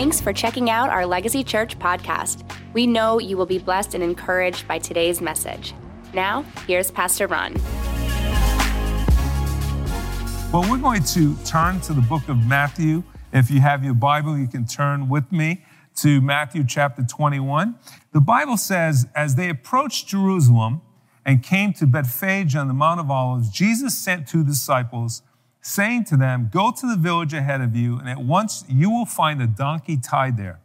Thanks for checking out our Legacy Church podcast. We know you will be blessed and encouraged by today's message. Now, here's Pastor Ron. Well, we're going to turn to the book of Matthew. If you have your Bible, you can turn with me to Matthew chapter 21. The Bible says, as they approached Jerusalem and came to Bethphage on the Mount of Olives, Jesus sent two disciples, saying to them, "Go to the village ahead of you, and at once you will find a donkey tied there,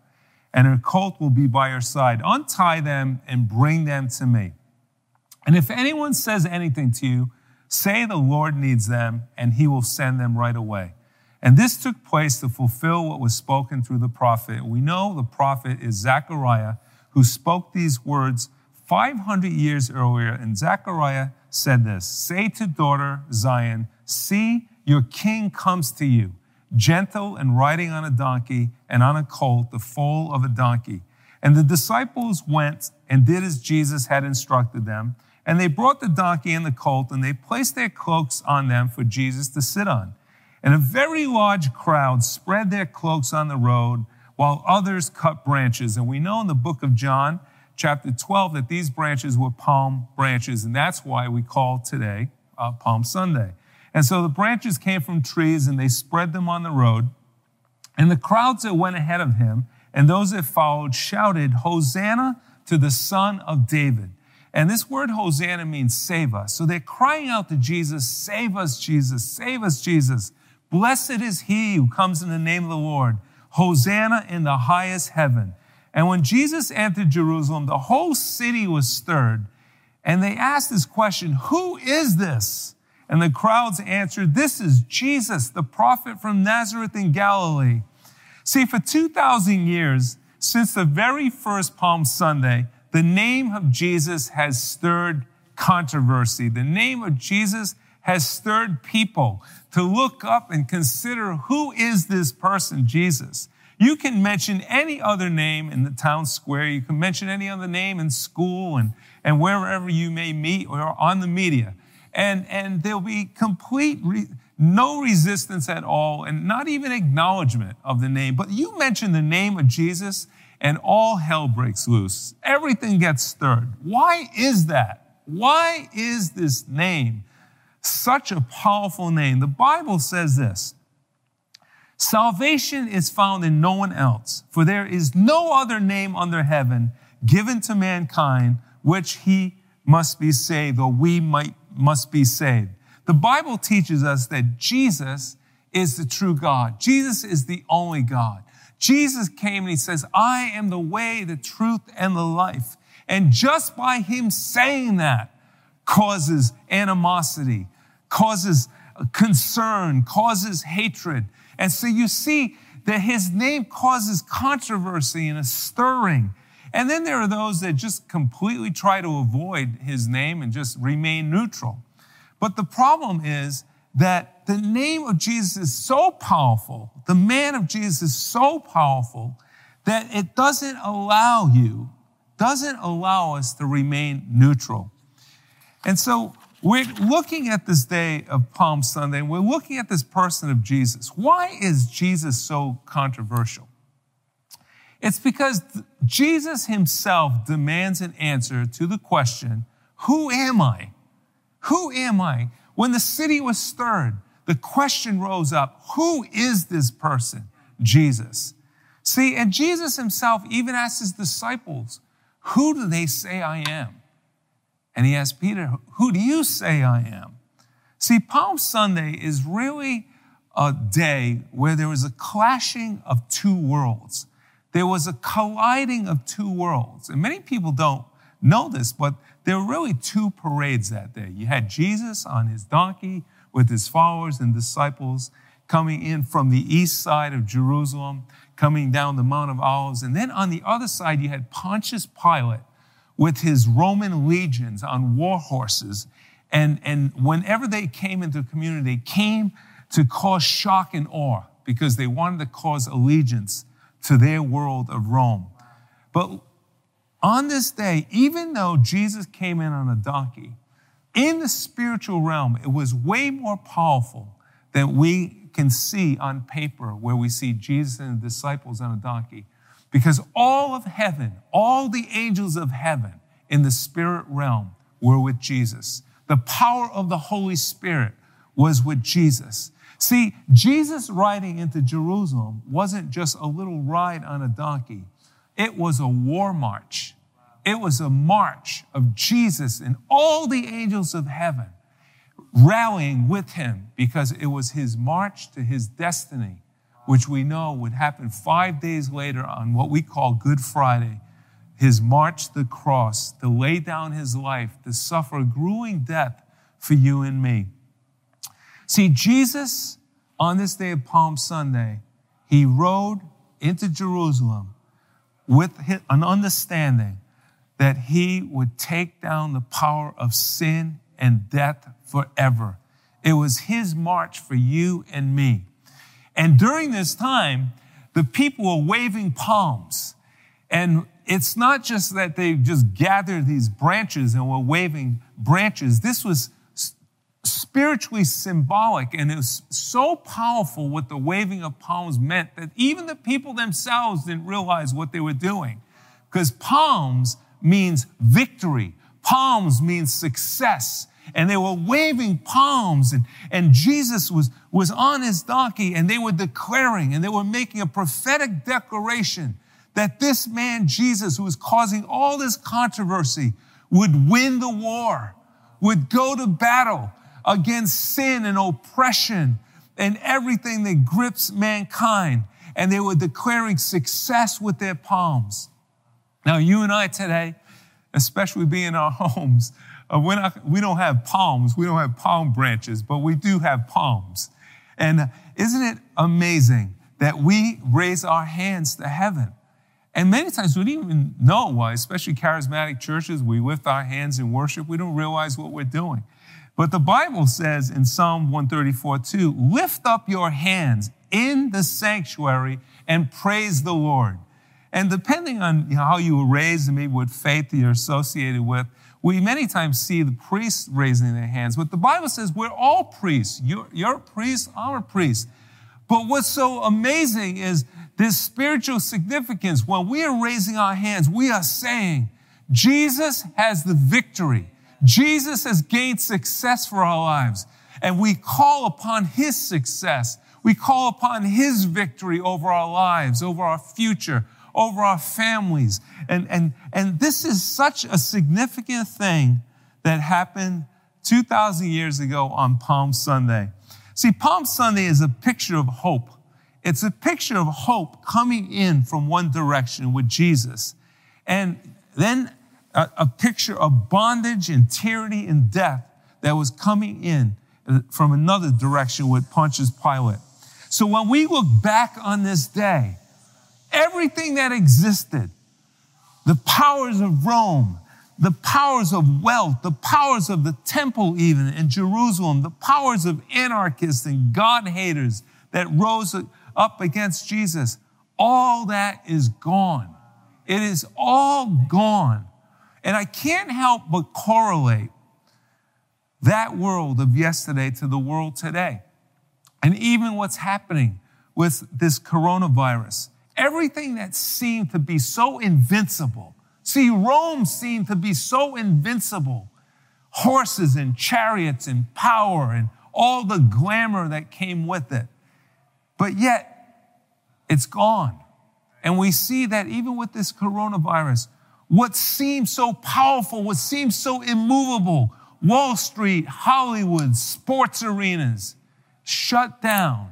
and her colt will be by her side. Untie them and bring them to me. And if anyone says anything to you, say the Lord needs them, and he will send them right away." And this took place to fulfill what was spoken through the prophet. We know the prophet is Zechariah, who spoke these words 500 years earlier. And Zechariah said this, "Say to daughter Zion, see, your king comes to you, gentle and riding on a donkey and on a colt, the foal of a donkey." And the disciples went and did as Jesus had instructed them. And they brought the donkey and the colt, and they placed their cloaks on them for Jesus to sit on. And a very large crowd spread their cloaks on the road, while others cut branches. And we know in the book of John, chapter 12, that these branches were palm branches, and that's why we call today Palm Sunday. And so the branches came from trees, and they spread them on the road. And the crowds that went ahead of him and those that followed shouted, "Hosanna to the Son of David." And this word Hosanna means save us. So they're crying out to Jesus, "Save us, Jesus, save us, Jesus. Blessed is he who comes in the name of the Lord. Hosanna in the highest heaven." And when Jesus entered Jerusalem, the whole city was stirred. And they asked this question, "Who is this?" And the crowds answered, "This is Jesus, the prophet from Nazareth in Galilee." See, for 2,000 years, since the very first Palm Sunday, the name of Jesus has stirred controversy. The name of Jesus has stirred people to look up and consider, who is this person, Jesus? You can mention any other name in the town square. You can mention any other name in school and wherever you may meet or on the media. And there'll be complete no resistance at all, and not even acknowledgement of the name. But you mention the name of Jesus, and all hell breaks loose. Everything gets stirred. Why is that? Why is this name such a powerful name? The Bible says this, "Salvation is found in no one else, for there is no other name under heaven given to mankind which he must be saved, or we must be saved." The Bible teaches us that Jesus is the true God. Jesus is the only God. Jesus came and he says, "I am the way, the truth, and the life." And just by him saying that causes animosity, causes concern, causes hatred. And so you see that his name causes controversy and a stirring. And then there are those that just completely try to avoid his name and just remain neutral. But the problem is that the name of Jesus is so powerful, the man of Jesus is so powerful, that it doesn't allow us to remain neutral. And so we're looking at this day of Palm Sunday, and we're looking at this person of Jesus. Why is Jesus so controversial? It's because Jesus himself demands an answer to the question, who am I? Who am I? When the city was stirred, the question rose up, who is this person, Jesus? See, and Jesus himself even asked his disciples, "Who do they say I am?" And he asked Peter, "Who do you say I am?" See, Palm Sunday is really a day where there was a clashing of two worlds. There was a colliding of two worlds. And many people don't know this, but there were really two parades that day. You had Jesus on his donkey with his followers and disciples coming in from the east side of Jerusalem, coming down the Mount of Olives. And then on the other side, you had Pontius Pilate with his Roman legions on war horses. And whenever they came into the community, they came to cause shock and awe because they wanted to cause allegiance to their world of Rome. But on this day, even though Jesus came in on a donkey, in the spiritual realm, it was way more powerful than we can see on paper where we see Jesus and the disciples on a donkey. Because all of heaven, all the angels of heaven in the spirit realm were with Jesus. The power of the Holy Spirit was with Jesus. See, Jesus riding into Jerusalem wasn't just a little ride on a donkey. It was a war march. It was a march of Jesus and all the angels of heaven rallying with him, because it was his march to his destiny, which we know would happen 5 days later on what we call Good Friday. His march to the cross, to lay down his life, to suffer grueling death for you and me. See, Jesus, on this day of Palm Sunday, he rode into Jerusalem with an understanding that he would take down the power of sin and death forever. It was his march for you and me. And during this time, the people were waving palms. And it's not just that they just gathered these branches and were waving branches. This was spiritually symbolic, and it was so powerful what the waving of palms meant that even the people themselves didn't realize what they were doing. Because palms means victory. Palms means success. And they were waving palms, and Jesus was on his donkey, and they were declaring, and they were making a prophetic declaration that this man, Jesus, who was causing all this controversy, would win the war, would go to battle against sin and oppression and everything that grips mankind. And they were declaring success with their palms. Now, you and I today, especially being in our homes, we don't have palms. We don't have palm branches, but we do have palms. And isn't it amazing that we raise our hands to heaven? And many times we don't even know why, especially charismatic churches, we lift our hands in worship. We don't realize what we're doing. But the Bible says in Psalm 134:2, lift up your hands in the sanctuary and praise the Lord. And depending on how you were raised and maybe what faith you're associated with, we many times see the priests raising their hands. But the Bible says we're all priests. You're a priest, I'm a priest. But what's so amazing is this spiritual significance. When we are raising our hands, we are saying, Jesus has the victory. Jesus has gained success for our lives. And we call upon his success. We call upon his victory over our lives, over our future, over our families. And this is such a significant thing that happened 2,000 years ago on Palm Sunday. See, Palm Sunday is a picture of hope. It's a picture of hope coming in from one direction with Jesus. And then a picture of bondage and tyranny and death that was coming in from another direction with Pontius Pilate. So when we look back on this day, everything that existed, the powers of Rome, the powers of wealth, the powers of the temple even in Jerusalem, the powers of anarchists and God-haters that rose up against Jesus, all that is gone. It is all gone. And I can't help but correlate that world of yesterday to the world today. And even what's happening with this coronavirus. Everything that seemed to be so invincible. See, Rome seemed to be so invincible. Horses and chariots and power and all the glamour that came with it. But yet, it's gone. And we see that even with this coronavirus, what seemed so powerful, what seemed so immovable, Wall Street, Hollywood, sports arenas, shut down.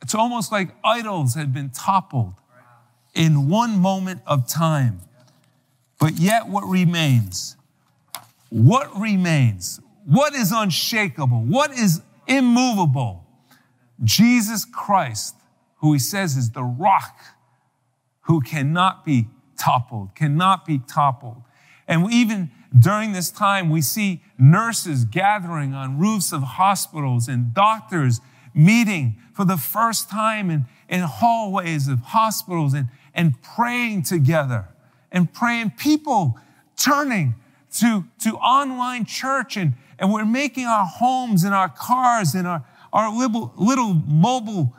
It's almost like idols had been toppled in one moment of time. But yet what remains? What remains? What is unshakable? What is immovable? Jesus Christ, who he says is the rock, who cannot be toppled, cannot be toppled. And even during this time, we see nurses gathering on roofs of hospitals and doctors meeting for the first time in hallways of hospitals and praying together and praying. People turning to online church, and we're making our homes and our cars and our our little mobile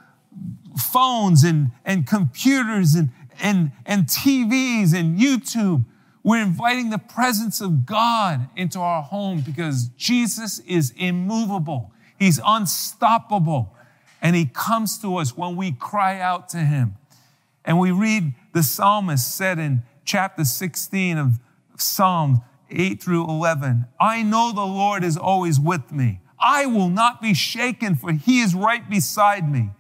phones and computers and TVs and YouTube. We're inviting the presence of God into our home because Jesus is immovable. He's unstoppable. And he comes to us when we cry out to him. And we read the psalmist said in chapter 16 of Psalms 8 through 11, I know the Lord is always with me. I will not be shaken, for he is right beside me.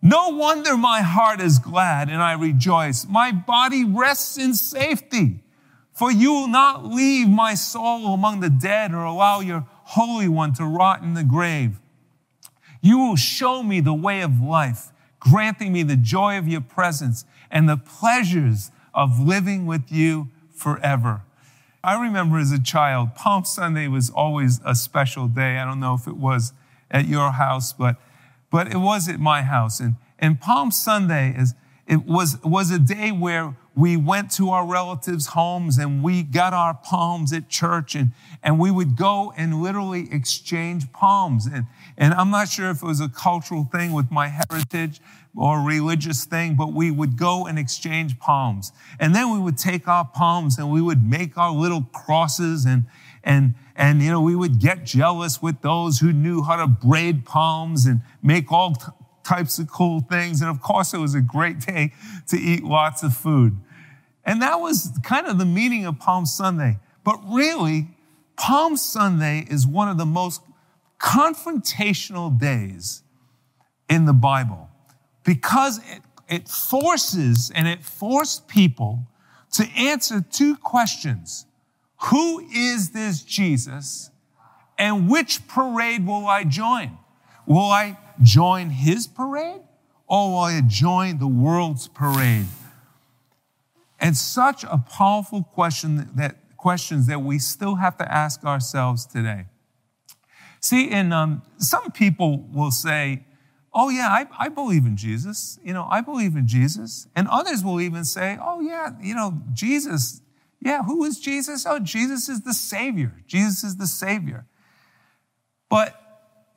No wonder my heart is glad and I rejoice. My body rests in safety. For you will not leave my soul among the dead or allow your Holy One to rot in the grave. You will show me the way of life, granting me the joy of your presence and the pleasures of living with you forever. I remember as a child, Palm Sunday was always a special day. I don't know if it was at your house, but it was at my house. And Palm Sunday was a day where we went to our relatives' homes and we got our palms at church and we would go and literally exchange palms. And I'm not sure if it was a cultural thing with my heritage or religious thing, but we would go and exchange palms. And then we would take our palms and we would make our little crosses and you know, we would get jealous with those who knew how to braid palms and make all types of cool things. And of course, it was a great day to eat lots of food. And that was kind of the meaning of Palm Sunday. But really, Palm Sunday is one of the most confrontational days in the Bible because it forces and it forced people to answer two questions. Who is this Jesus? And which parade will I join? Will I join his parade, or will I join the world's parade? And such a powerful question that we still have to ask ourselves today. See, and some people will say, "Oh yeah, I believe in Jesus." You know, I believe in Jesus, and others will even say, "Oh yeah, you know, Jesus. Yeah, who is Jesus? Oh, Jesus is the Savior. Jesus is the Savior." But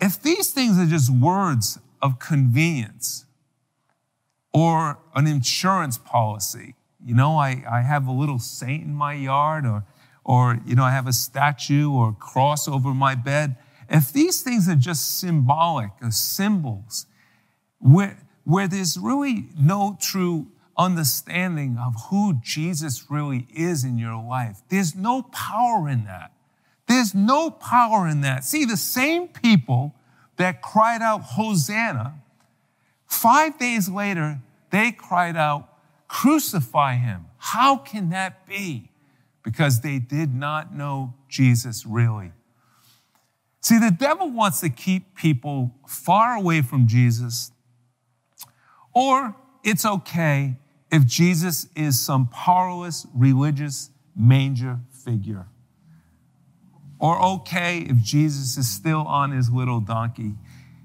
if these things are just words of convenience or an insurance policy, you know, I have a little saint in my yard or you know, I have a statue or a cross over my bed. If these things are just symbolic or symbols where there's really no true understanding of who Jesus really is in your life, there's no power in that. There's no power in that. See, the same people that cried out, Hosanna, 5 days later, they cried out, crucify him. How can that be? Because they did not know Jesus really. See, the devil wants to keep people far away from Jesus, or it's okay if Jesus is some powerless religious manger figure. Or okay if Jesus is still on his little donkey.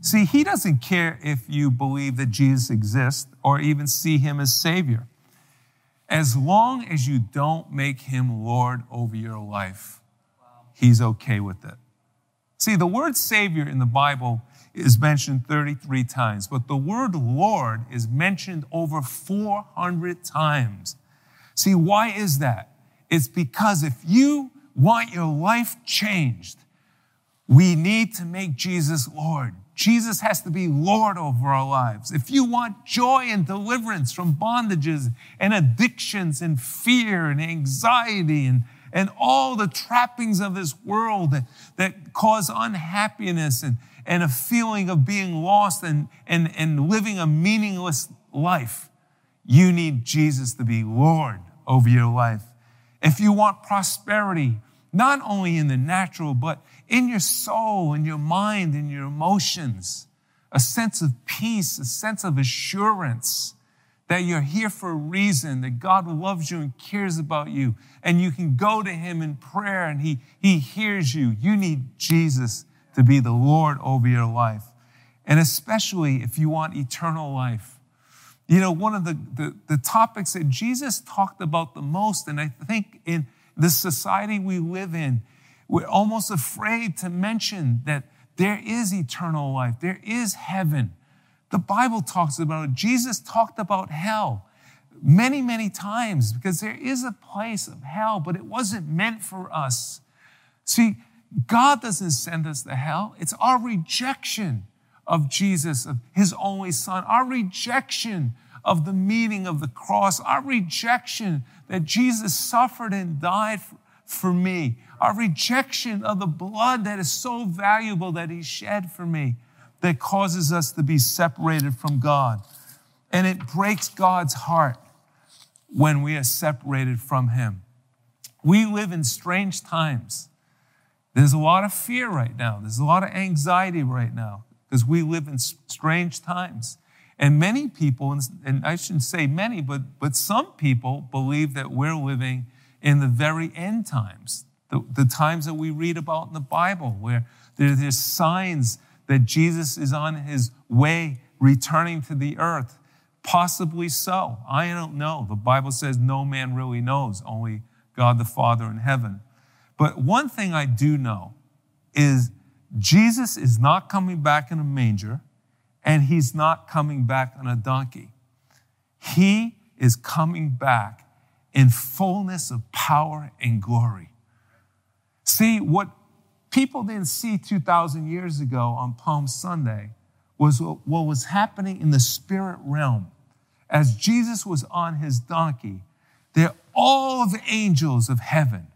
See, he doesn't care if you believe that Jesus exists or even see him as Savior, as long as you don't make him Lord over your life. He's okay with it. See, the word Savior in the Bible is mentioned 33 times, but the word Lord is mentioned over 400 times. See, why is that? It's because if you want your life changed, we need to make Jesus Lord. Jesus has to be Lord over our lives. If you want joy and deliverance from bondages and addictions and fear and anxiety and all the trappings of this world that cause unhappiness and a feeling of being lost and living a meaningless life, you need Jesus to be Lord over your life. If you want prosperity, not only in the natural, but in your soul, in your mind, in your emotions, a sense of peace, a sense of assurance that you're here for a reason, that God loves you and cares about you, and you can go to him in prayer and he hears you. You need Jesus to be the Lord over your life. And especially if you want eternal life. You know, one of the topics that Jesus talked about the most, and I think in the society we live in, we're almost afraid to mention that There is eternal life. There is heaven. The Bible talks about it. Jesus talked about hell many, many times because there is a place of hell, but it wasn't meant for us. See, God doesn't send us to hell. It's our rejection of Jesus, of his only son, our rejection of the meaning of the cross, our rejection that Jesus suffered and died for me, our rejection of the blood that is so valuable that he shed for me, that causes us to be separated from God. And it breaks God's heart when we are separated from him. We live in strange times. There's a lot of fear right now. There's a lot of anxiety right now because we live in strange times. And many people, and I shouldn't say many, but some people believe that we're living in the very end times, the times that we read about in the Bible, where there's signs that Jesus is on his way returning to the earth. Possibly so. I don't know. The Bible says no man really knows, only God the Father in heaven. But one thing I do know is Jesus is not coming back in a manger, and he's not coming back on a donkey. He is coming back in fullness of power and glory. See, what people didn't see 2,000 years ago on Palm Sunday was what was happening in the spirit realm. As Jesus was on his donkey, there all the angels of heaven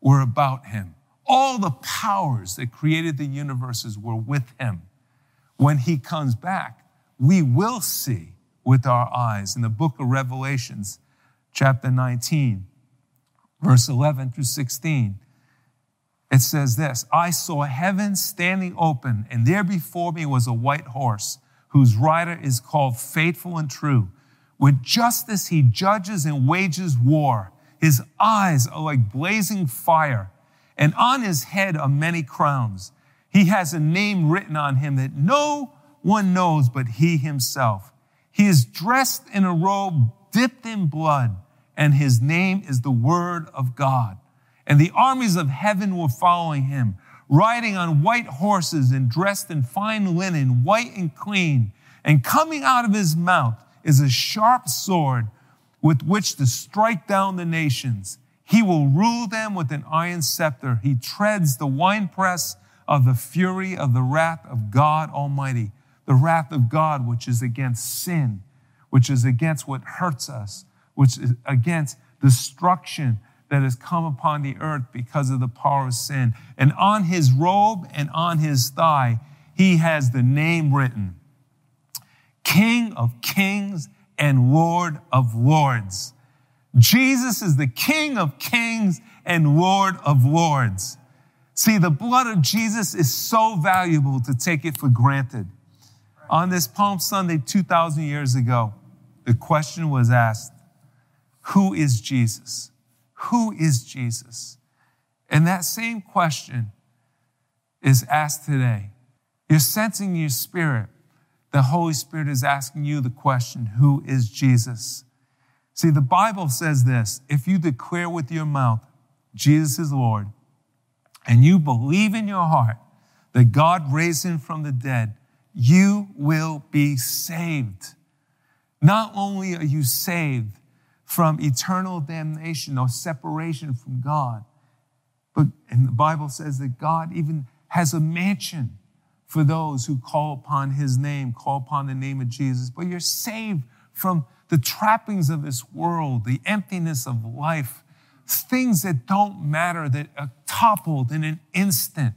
were about him. All the powers that created the universes were with him. When he comes back, we will see with our eyes. In the book of Revelations, chapter 19, verse 11 through 16, it says this: I saw heaven standing open, and there before me was a white horse, whose rider is called Faithful and True. With justice he judges and wages war. His eyes are like blazing fire, and on his head are many crowns. He has a name written on him that no one knows but he himself. He is dressed in a robe dipped in blood, and his name is the Word of God. And the armies of heaven were following him, riding on white horses and dressed in fine linen, white and clean. And coming out of his mouth is a sharp sword with which to strike down the nations. He will rule them with an iron scepter. He treads the winepress of the fury of the wrath of God Almighty, the wrath of God which is against sin, which is against what hurts us, which is against destruction that has come upon the earth because of the power of sin. And on his robe and on his thigh, he has the name written, King of Kings and Lord of Lords. Jesus is the King of Kings and Lord of Lords. See, the blood of Jesus is so valuable to take it for granted. On this Palm Sunday 2,000 years ago, the question was asked, who is Jesus? Who is Jesus? And that same question is asked today. You're sensing in your spirit. The Holy Spirit is asking you the question, who is Jesus? See, the Bible says this: if you declare with your mouth, Jesus is Lord, and you believe in your heart that God raised him from the dead, you will be saved. Not only are you saved from eternal damnation or separation from God, but and the Bible says that God even has a mansion for those who call upon his name, call upon the name of Jesus. But you're saved from the trappings of this world, the emptiness of life, things that don't matter, that are toppled in an instant.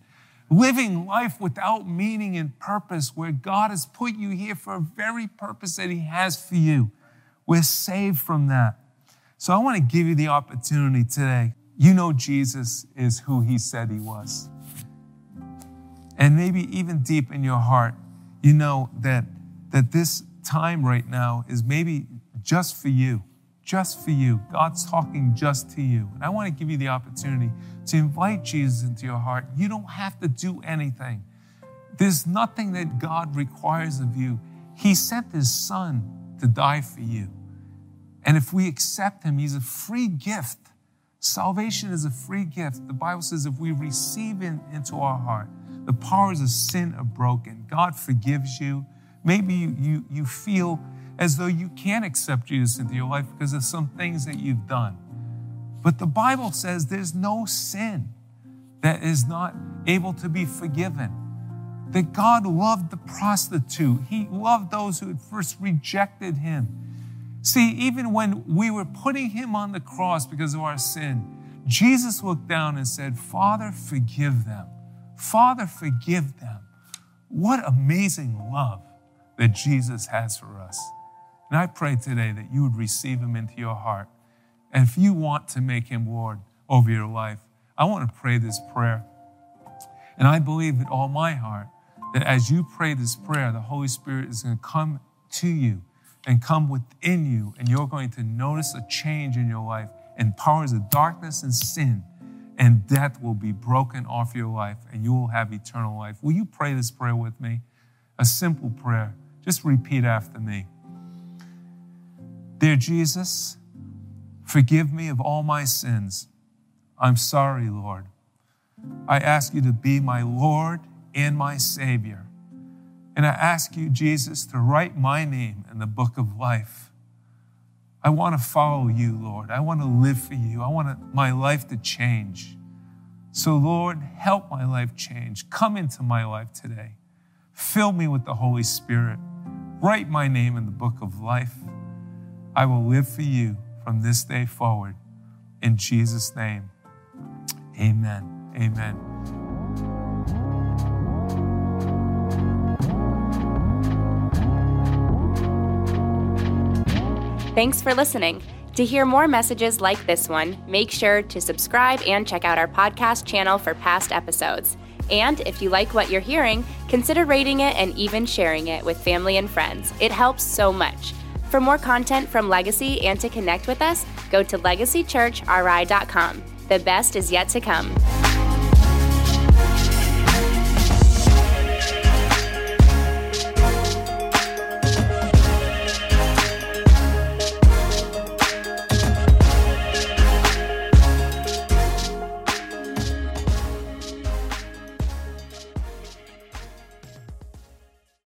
Living life without meaning and purpose, where God has put you here for a very purpose that he has for you. We're saved from that. So I want to give you the opportunity today. You know Jesus is who he said he was. And maybe even deep in your heart, you know that this time right now is maybe just for you. Just for you. God's talking just to you. And I want to give you the opportunity to invite Jesus into your heart. You don't have to do anything. There's nothing that God requires of you. He sent his son to die for you. And if we accept him, he's a free gift. Salvation is a free gift. The Bible says if we receive him into our heart, The powers of sin are broken. God forgives you. Maybe you feel as though you can't accept Jesus into your life because of some things that you've done. But the Bible says there's no sin that is not able to be forgiven. That God loved the prostitute. He loved those who had first rejected him. See, even when we were putting him on the cross because of our sin, Jesus looked down and said, Father, forgive them. Father, forgive them. What amazing love that Jesus has for us. And I pray today that you would receive him into your heart. And if you want to make him Lord over your life, I want to pray this prayer. And I believe with all my heart that as you pray this prayer, the Holy Spirit is going to come to you and come within you, and you're going to notice a change in your life, and powers of darkness and sin and death will be broken off your life, and you will have eternal life. Will you pray this prayer with me? A simple prayer. Just repeat after me. Dear Jesus, forgive me of all my sins. I'm sorry, Lord. I ask you to be my Lord and my Savior. And I ask you, Jesus, to write my name in the book of life. I want to follow you, Lord. I want to live for you. I want my life to change. So, Lord, help my life change. Come into my life today. Fill me with the Holy Spirit. Write my name in the book of life. I will live for you from this day forward. In Jesus' name, amen. Amen. Thanks for listening. To hear more messages like this one, make sure to subscribe and check out our podcast channel for past episodes. And if you like what you're hearing, consider rating it and even sharing it with family and friends. It helps so much. For more content from Legacy and to connect with us, go to legacychurchri.com. The best is yet to come.